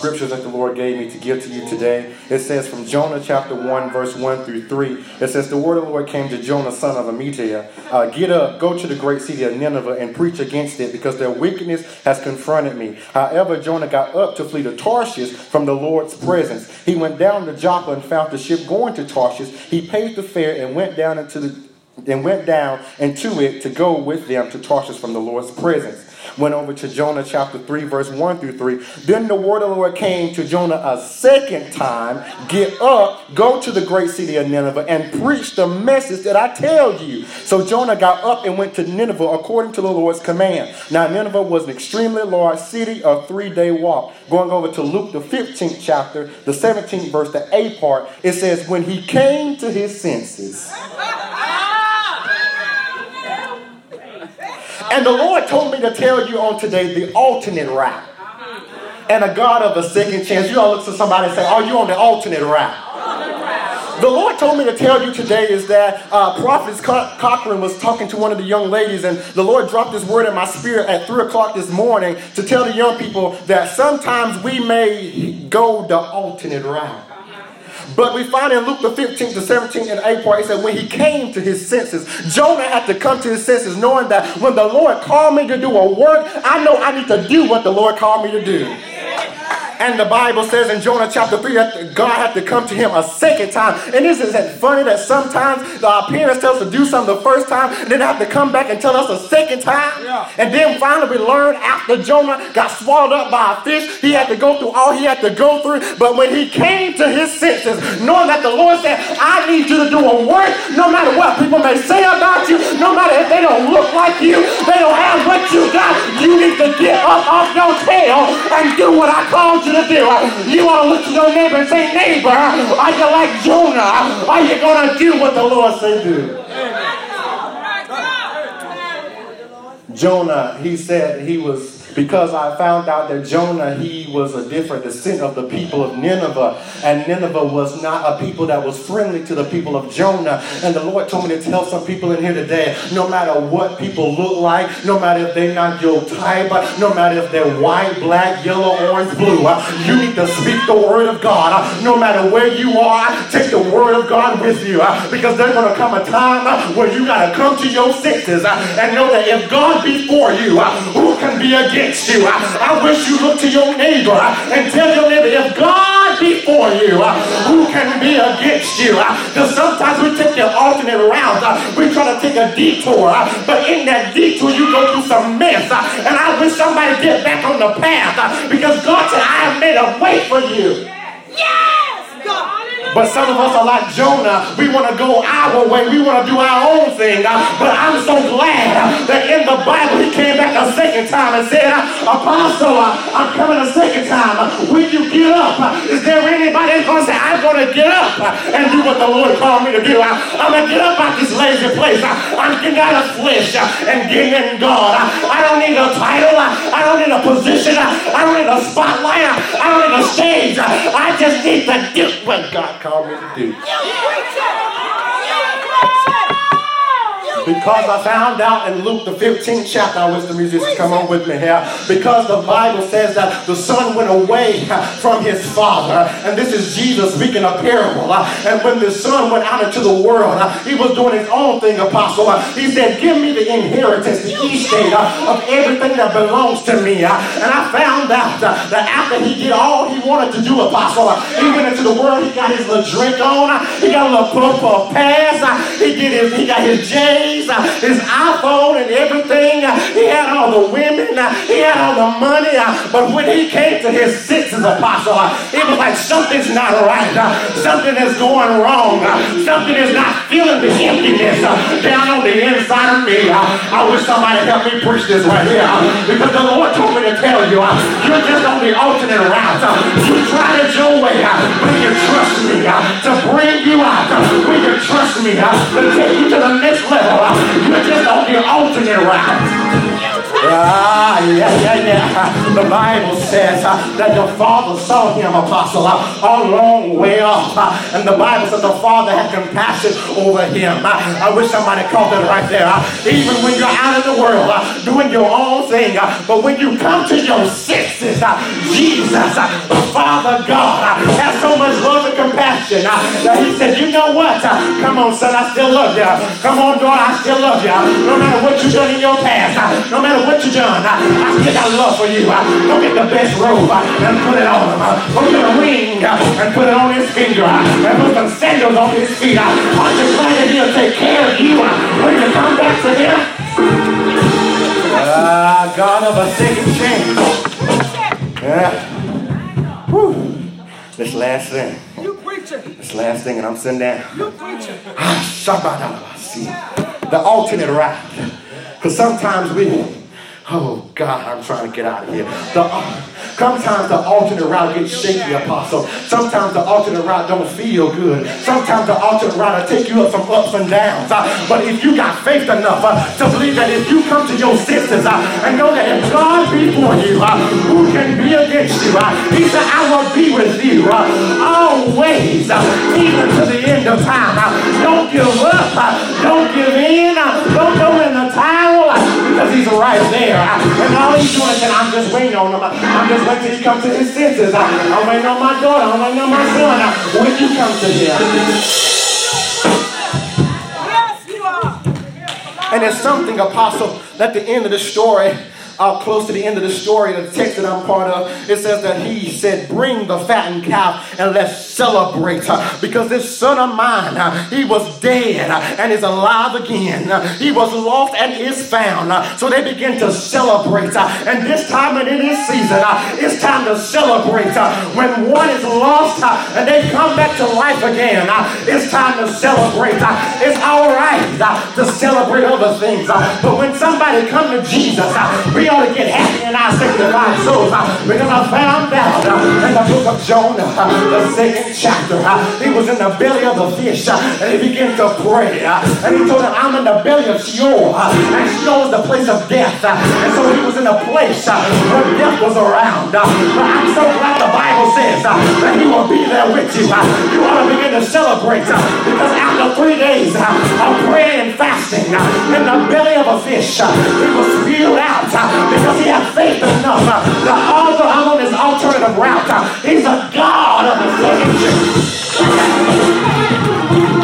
scriptures that the Lord gave me to give to you today. It says from Jonah chapter 1, verse 1 through 3, it says, the word of the Lord came to Jonah, son of Amittai. Get up, go to the great city of Nineveh and preach against it, because their wickedness has confronted me. However, Jonah got up to flee to Tarshish from the Lord's presence. He went down to Joppa and found the ship going to Tarshish. He paid the fare and went down into it to go with them to Tarshish from the Lord's presence. Went over to Jonah chapter 3, verse 1 through 3. Then the word of the Lord came to Jonah a second time. Get up, go to the great city of Nineveh, and preach the message that I tell you. So Jonah got up and went to Nineveh according to the Lord's command. Now Nineveh was an extremely large city, a 3-day walk. Going over to Luke the 15th chapter, the 17th verse, the A part, it says, when he came to his senses... And the Lord told me to tell you on today the alternate route. And a God of a second chance. You all look to somebody and say, oh, you on the alternate route. The Lord told me to tell you today is that Prophet Cochran was talking to one of the young ladies, and the Lord dropped this word in my spirit at 3 o'clock this morning to tell the young people that sometimes we may go the alternate route. But we find in Luke the 15th to 17th and 8th part, it said when he came to his senses, Jonah had to come to his senses knowing that when the Lord called me to do a work, I know I need to do what the Lord called me to do. And the Bible says in Jonah chapter 3 that God had to come to him a second time. And isn't funny that sometimes our parents tell us to do something the first time and then have to come back and tell us a second time? Yeah. And then finally we learn after Jonah got swallowed up by a fish, he had to go through all he had to go through. But when he came to his senses, knowing that the Lord said, I need you to do a work no matter what people may say about you, no matter if they don't look like you, they don't have what you got, you need to get up off your tail and do what I called you to do. You want to look to your neighbor and say, neighbor, are you like Jonah? Are you going to do what the Lord said do? Jonah, he said he was, because I found out that Jonah, he was a different descent of the people of Nineveh. And Nineveh was not a people that was friendly to the people of Jonah. And the Lord told me to tell some people in here today, no matter what people look like, no matter if they're not your type, no matter if they're white, black, yellow, orange, blue, you need to speak the word of God. No matter where you are, take the word of God with you. Because there's going to come a time where you got to come to your senses and know that if God be for you, who can be against you? You. I wish you look to your neighbor and tell your neighbor, if God be for you, who can be against you? Because sometimes we take the alternate route. We try to take a detour. But in that detour, you go through some mess. And I wish somebody get back on the path. Because God said, I have made a way for you. Yes! God! But some of us are like Jonah. We want to go our way. We want to do our own thing. But I'm so glad that in the Bible he came back a second time and said, Apostle, I'm coming a second time. When you get up, is there anybody that's going to say, I'm going to get up and do what the Lord called me to do? I'm going to get up out this lazy place. I'm getting out of flesh and getting in God. I don't need a title. I don't need a position. I don't need a spotlight. I don't need a stage. I just need to do what God called me to do. Because I found out in Luke the 15th chapter, I wish the musicians come on with me here, because the Bible says that the son went away from his father, and this is Jesus speaking a parable, and when the son went out into the world, he was doing his own thing, Apostle. He said, give me the inheritance, the estate of everything that belongs to me. And I found out that after he did all he wanted to do, Apostle, he went into the world, he got his little drink on, he got a little puff pass, he got his J, his iPhone and everything. He had all the women. He had all the money. But when he came to his senses, Apostle, it was like something's not right. Something is going wrong. Something is not feeling the emptiness down on the inside of me. I wish somebody helped me preach this right here. Because the Lord told me to tell you, you're just on the alternate route. You tried it your way. Will you trust me to bring you out? Will you trust me to take you to the next level? You're just on your alternate route. The Bible says that the father saw him, Apostle, a long way off. And the Bible says the father had compassion over him. I wish somebody caught that right there. Even when you're out in the world doing your own thing, but when you come to your senses, Jesus, the of God has so much love and compassion that he said, you know what? Come on, son, I still love you. Come on, daughter, I still love you. No matter what you've done in your past, no matter what you've done, I still got love for you. Go get the best robe and put it on him. Go get a ring and put it on his finger. And put some sandals on his feet. I'm just glad that he'll take care of you when you come back to him. God of a second chance. Yeah. Whew. This last thing. You preacher. This last thing, and I'm sitting down. You preacher. The alternate route. Because sometimes I'm trying to get out of here. Sometimes the alternate route gets shaky, Apostle. Sometimes the alternate route don't feel good. Sometimes the alternate route will take you up from ups and downs. But if you got faith enough to believe that if you come to your senses and know that if God be for you, who can be against you? He said, I will be with you always, even to the end of time. Don't give up. Don't give in. Don't go in the towel, because he's right there. And all he's doing is saying, I'm just waiting on him. I'm just waiting till he comes to his senses. I'm waiting on my daughter. I'm waiting on my son. When you come to him. Yes, you are. And there's something, Apostle, at the end of the story, close to the end of the story, the text that I'm part of, it says that he said, bring the fattened calf and let's celebrate, because this son of mine, he was dead and is alive again. He was lost and is found. So they begin to celebrate. And this time and in this season, it's time to celebrate. When one is lost and they come back to life again, it's time to celebrate. It's all right to celebrate other things. But when somebody comes to Jesus, we ought to get happy in our sanctified souls, because I found out in the book of Jonah, the second chapter, he was in the belly of the fish, and he began to pray, and he told him, I'm in the belly of Sheol, and Sheol is the place of death, and so he was in a place where death was around, but I'm so glad the Bible says that he will be there with you. You ought to begin to celebrate, because after 3 days of prayer and fasting, in the belly of a fish, he was spewed out, because he had faith enough that although I'm on this alternative route, he's a God of the second chance.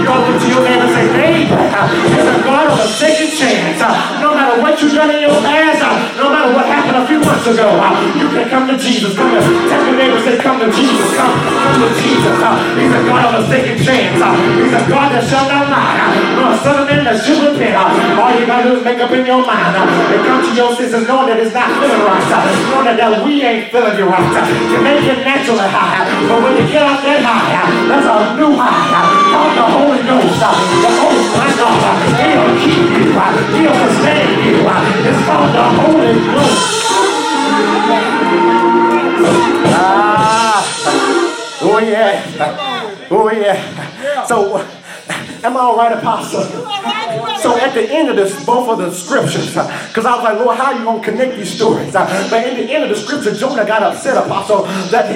You open to your neighbor and say, neighbor, he's a God of the second chance. No matter what you've done in your past, no matter what happened a few months ago, you can come to Jesus. Come to tell your neighbor and say, come to Jesus. Come to Jesus. He's a God of the second chance. He's a God that shall not lie. No, son of man that should repent. All you gotta do is make up in your mind and come to your sisters knowing that it's not feeling right. Knowing that we ain't feeling you right. You may get naturally high, but when you get off that high, that's a new high. Called the Holy Ghost. The Holy Ghost, he'll keep you. He'll sustain you. It's called the Holy Ghost. Oh yeah. Oh yeah. So am I all right, Apostle? So at the end of this, both of the scriptures, because I was like, Lord, how are you going to connect these stories? But in the end of the scripture, Jonah got upset, Apostle, that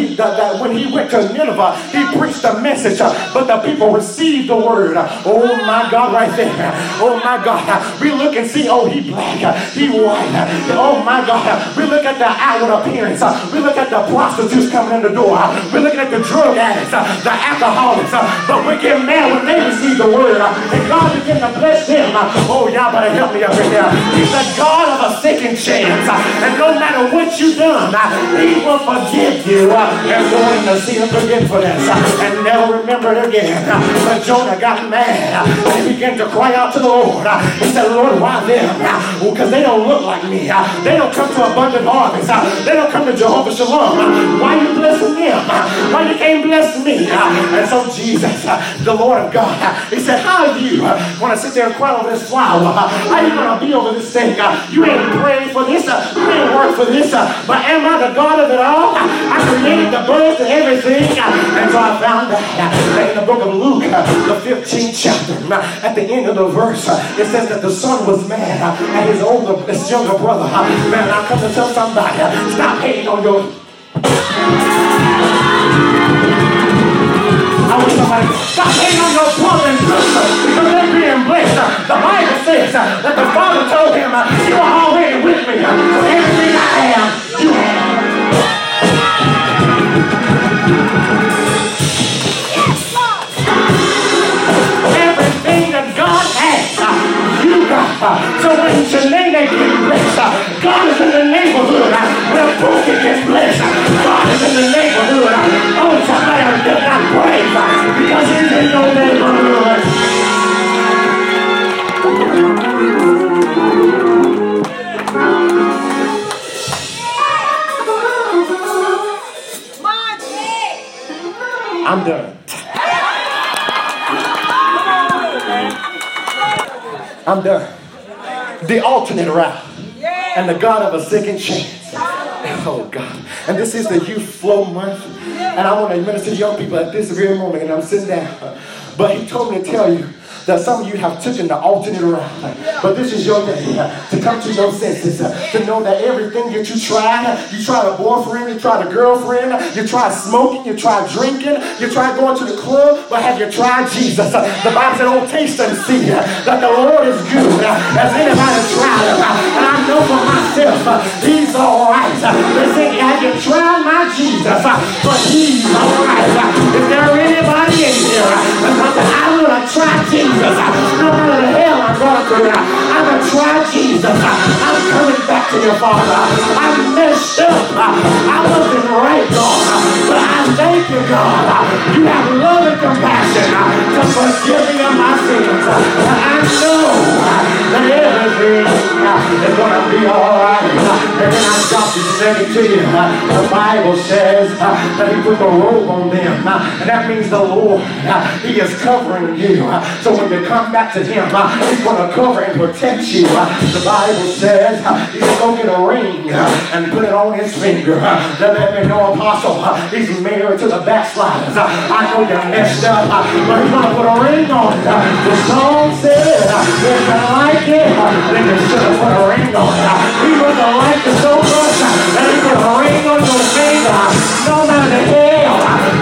when he went to Nineveh, he preached a message, but the people received the word. Oh, my God, right there. Oh, my God. We look and see, oh, he black, he white. Oh, my God. We look at the outward appearance. We look at the prostitutes coming in the door. We look at the drug addicts, the alcoholics, but we get mad when they receive the word. And God began to bless them. Oh, y'all better help me up in here. He's the God of a second chance. And no matter what you've done, he will forgive you. They're going to see him forgetfulness and never remember it again. But Jonah got mad. He began to cry out to the Lord. He said, Lord, why them? Because they don't look like me. They don't come to abundant harvest. They don't come to Jehovah Shalom. Why you blessing them? Why you can't bless me? And so Jesus, the Lord of God, he said, how do you want to sit there and cry over this flower? How you going to be over this thing? You ain't prayed for this. You ain't worked for this. But am I the God of it all? I created the birds and everything. And so I found that in the book of Luke, the 15th chapter, at the end of the verse, it says that the son was mad at his younger brother. Man, I come to tell somebody, stop hating on your... I want somebody to stop hating on your brother and sister, because they're being blessed. The Bible says that the Father told him, you are already with me. So everything I am, you have. I'm done. I'm done. The alternate route. And the God of a second chance. Oh, God. And this is the youth flow month. And I want to minister to young people at this very moment. And I'm sitting down. But he told me to tell you that some of you have taken the alternate route. But this is your day to come to your senses. To know that everything that you tried a boyfriend, you tried a girlfriend, you tried smoking, you tried drinking, you tried going to the club, but have you tried Jesus? The Bible said, oh, taste and see that the Lord is good. Has anybody tried him? And I know for myself, he's all right. They say, have you tried my Jesus? But he's all right. Is there anybody in here? I'm going to try Jesus. No matter the hell I'm going through, I'm going to try Jesus. I'm coming back to your Father. I messed up. I wasn't right, God. But I thank you, God. You have love and compassion to forgive me of my sins. I know that everything is going to be all right. And then I stopped and said it to you. The Bible says that he put the robe on them. And that means the Lord, he is covering you. So when you come back to him, he's going to cover and protect you. The Bible says he's going to get a ring and put it on his finger. Let me know, Apostle, he's married to the backsliders. I know you messed up, but he's going to put a ring on it. The song said, if you like it, then you should have put a ring on it. He was going to like it so much that he put a ring on your finger. No matter the hell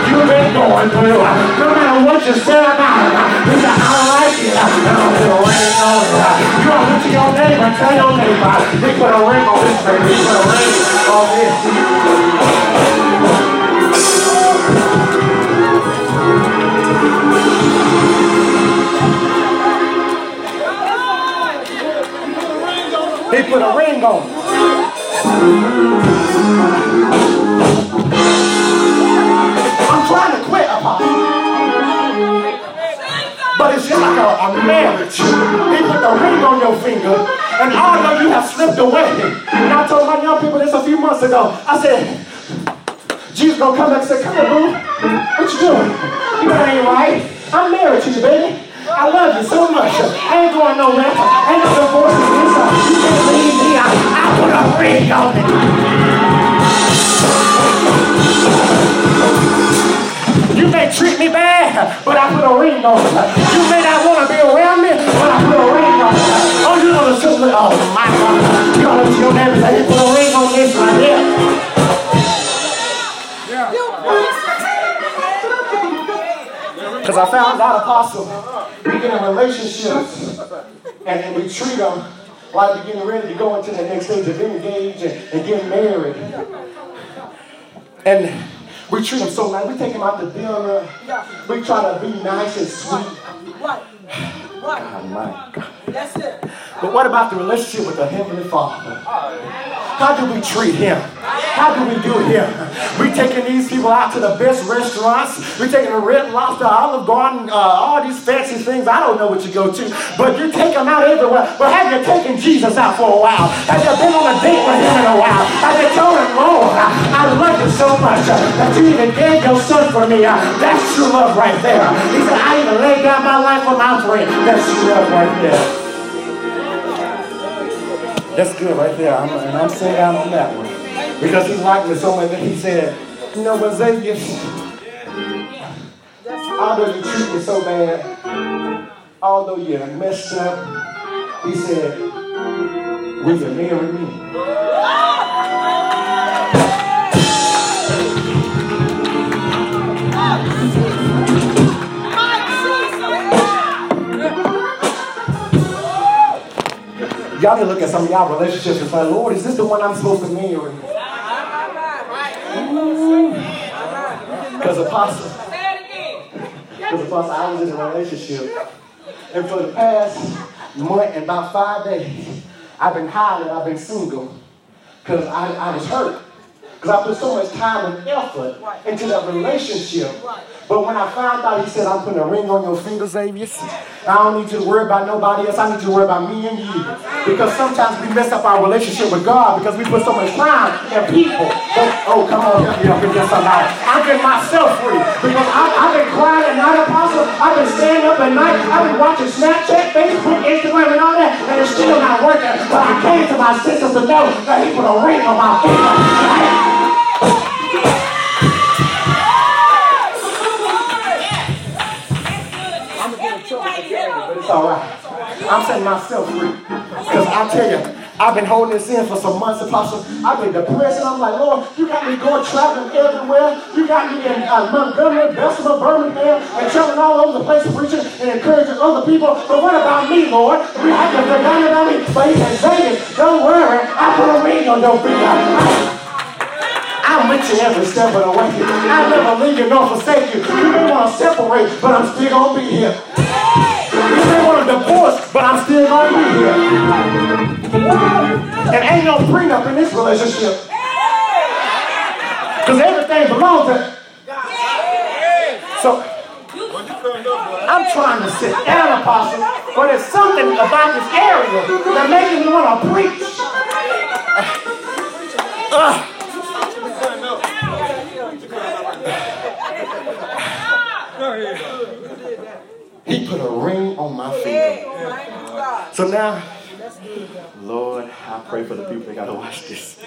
you've been going through, no matter what you said about it, he's like, I like it. I'm going to put a ring on it. You want to look to your neighbor, tell your neighbor, he put a ring on this baby. He put a ring on this. He put a ring on it. I'm trying to quit, Apostle. But it's just like a marriage. He put the ring on your finger, and all of you have slipped away. And I told my young people this a few months ago. I said, Jesus gonna come back and say, come here, boo. What you doing? You ain't right. I'm married to you, baby. I love you so much. I ain't going nowhere. Ain't no divorce. You can't leave me. I put a ring on it. You may treat me bad, but I put a ring on it. You may not want to be around me, but I put a ring on it. Oh, you know the truth. Oh, my God. You know the truth. You put a ring on this right here. Because I found out, Apostle, we get in relationships and we treat them like we're getting ready to go into the next stage of engaged and get married. And we treat them so nice. We take them out to dinner. We try to be nice and sweet. Right. Right. Oh my God. That's it. But what about the relationship with the Heavenly Father? How do we treat him? How do we do him? We taking these people out to the best restaurants. We taking a Red Lobster, Olive Garden, all these fancy things. I don't know what you go to, but you take them out everywhere. But have you taken Jesus out for a while? Have you been on a date with him in a while? Have you told him, Lord, I love you so much that you even gave your son for me? That's true love right there. He said, I even laid down my life for my friend. That's true love right there. That's good right there. I'm sitting down on that one. Because he liked me so much that he said, you know what, Xavier? Although you treat me so bad, although you messed up, he said, will you marry me? Y'all need to look at some of y'all relationships and say, Lord, is this the one I'm supposed to marry? Because Apostle, I was in a relationship. And for the past month and about 5 days, I've been single. Because I was hurt. because I put so much time and effort into that relationship. But when I found out, he said, I'm putting a ring on your finger, Xavier. I don't need you to worry about nobody else. I need you to worry about me and you. Because sometimes we mess up our relationship with God because we put so much time in people. Oh, come on, help me up and get somebody. I get myself free because I've been crying at night, Apostle. I've been staying up at night. I've been watching Snapchat, Facebook, Instagram, and all that, and it's still not working. But I came to my senses to know that he put a ring on my finger. Alright, I'm setting myself free because I tell you, I've been holding this in for some months, Apostle. I've been depressed, and I'm like, Lord, you got me going traveling everywhere. You got me in Montgomery, Jacksonville, Birmingham, and traveling all over the place preaching and encouraging other people. But what about me, Lord? You have to forget about me. But he said, Xavier, don't worry. I put a ring on your finger. I'm with you every step of the way. I never leave you nor forsake you. You may want to separate, but I'm still going to be here. You may want to divorce, but I'm still going to be here. And ain't no prenup in this relationship. Because everything belongs to God. So, I'm trying to sit down, Apostle, but there's something about this area that makes me want to preach. He put a ring on my finger. So now, Lord, I pray for the people that got to watch this.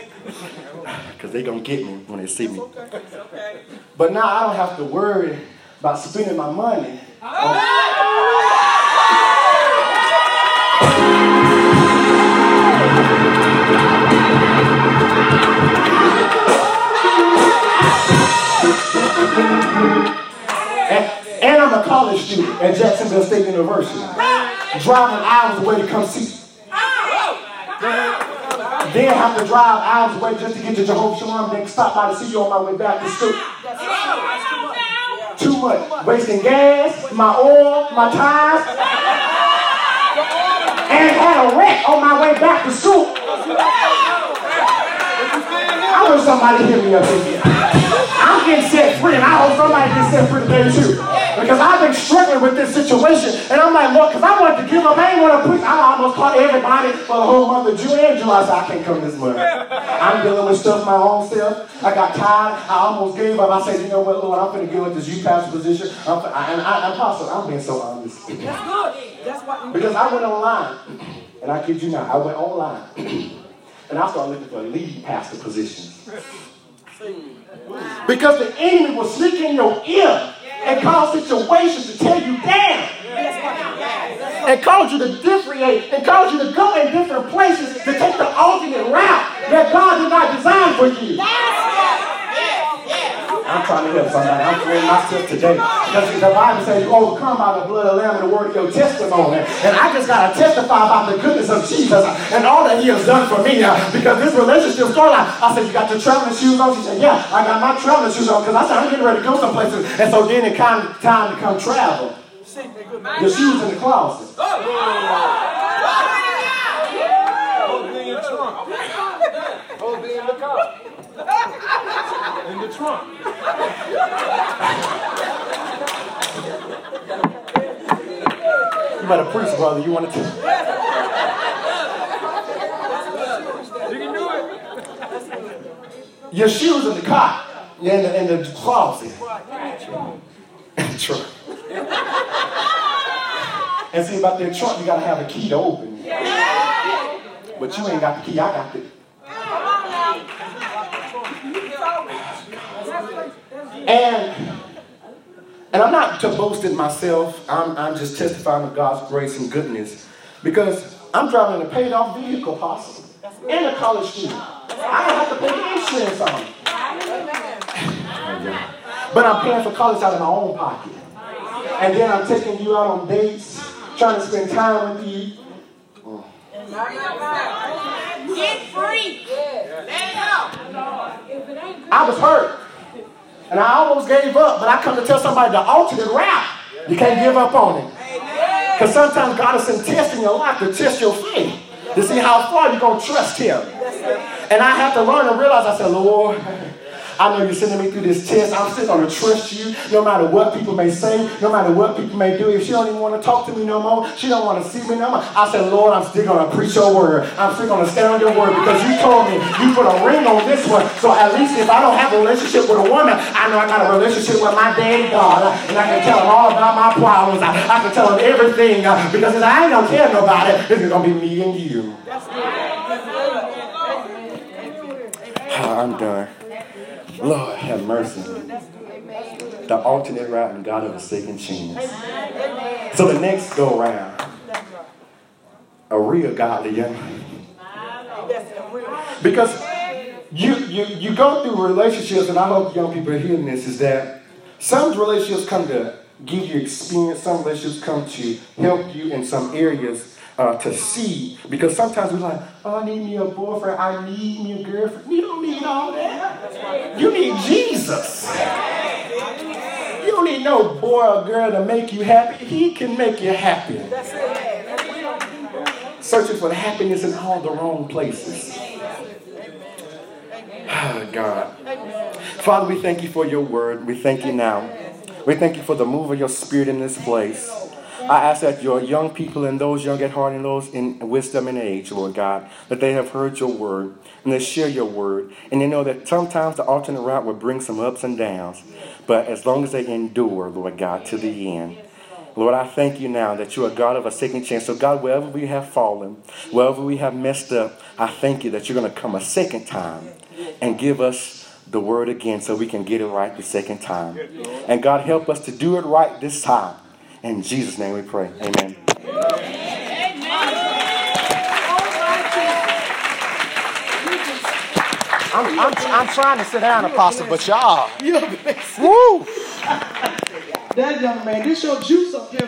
Because they're going to get me when they see me. But now I don't have to worry about spending my money. And I'm a college student at Jacksonville State University, driving hours away to come see. Then have to drive hours away just to get to Jehovah Shalom, then stop by to see you on my way back to school. Too much. Wasting gas, my oil, my tires, and had a wreck on my way back to school. I wish somebody hit me up in here. I'm getting set free, and I hope somebody gets set free today too. Because I've been struggling with this situation. And I'm like, Lord, because I wanted to give up. I ain't want to preach. I almost caught everybody for the whole month of June and July. So I can't come this month. I'm dealing with stuff my own self. I got tired. I almost gave up. I said, you know what, Lord, I'm going to give up this youth pastor position. Apostle, I'm being so honest. That's good. That's what you because I went online. And I kid you not, I went online. And I started looking for a lead pastor position. Because the enemy will sneak in your ear and cause situations to tear you down. And cause you to differentiate. And cause you to go in different places to take the alternate route that God did not design for you. I'm trying to help somebody. I'm freeing myself today. Because the Bible says you overcome by the blood of the Lamb and the word of your testimony. And I just got to testify about the goodness of Jesus and all that he has done for me. Because this relationship started out. I said, you got your traveling shoes on? She said, yeah, I got my traveling shoes on. Because I said, I'm getting ready to go someplace. And so then it kind of time to come travel. Your shoes in the closet. In the trunk. You better preach, brother. You want to? You can do it. Your shoes in the car, in the closet, in the trunk. And see about that trunk, you gotta have a key to open it. But you ain't got the key. I got the. And I'm not to boast in myself. I'm just testifying of God's grace and goodness. Because I'm driving a paid-off vehicle, Apostle, and a college student. I don't have to pay the insurance on it. But I'm paying for college out of my own pocket. And then I'm taking you out on dates, trying to spend time with you. Get free. Let go. I was hurt. And I almost gave up, but I come to tell somebody the alternate route. You can't give up on it. Because sometimes God is in testing your life to test your faith. To see how far you're going to trust him. And I have to learn and realize, I said, Lord, I know you're sending me through this test. I'm still going to trust you no matter what people may say, no matter what people may do. If she don't even want to talk to me no more, she don't want to see me no more. I said, Lord, I'm still going to preach your word. I'm still going to stand on your word because you told me you put a ring on this one. So at least if I don't have a relationship with a woman, I know I got a relationship with my daddy God. And I can tell him all about my problems. I can tell him everything because if I ain't going to tell nobody, it's going to be me and you. That's I'm done. Lord, have mercy. The alternate route and God of a second chance. So the next go round, a real godly young man. Because you go through relationships, and I hope young people are hearing this, is that some relationships come to give you experience, some relationships come to help you in some areas. To see, because sometimes we're like, oh, I need me a boyfriend, I need me a girlfriend. You don't need all that. You need Jesus. You don't need no boy or girl to make you happy. He can make you happy. Searching for happiness in all the wrong places. Oh, God. Father, we thank you for your word. We thank you now. We thank you for the move of your spirit in this place. I ask that your young people and those young at heart and those in wisdom and age, Lord God, that they have heard your word and they share your word. And they know that sometimes the alternate route will bring some ups and downs. But as long as they endure, Lord God, to the end. Lord, I thank you now that you are God of a second chance. So God, wherever we have fallen, wherever we have messed up, I thank you that you're going to come a second time and give us the word again so we can get it right the second time. And God, help us to do it right this time. In Jesus' name we pray. Amen. I'm trying to sit down, Apostle, but y'all. Woo! That young man, this your juice up here.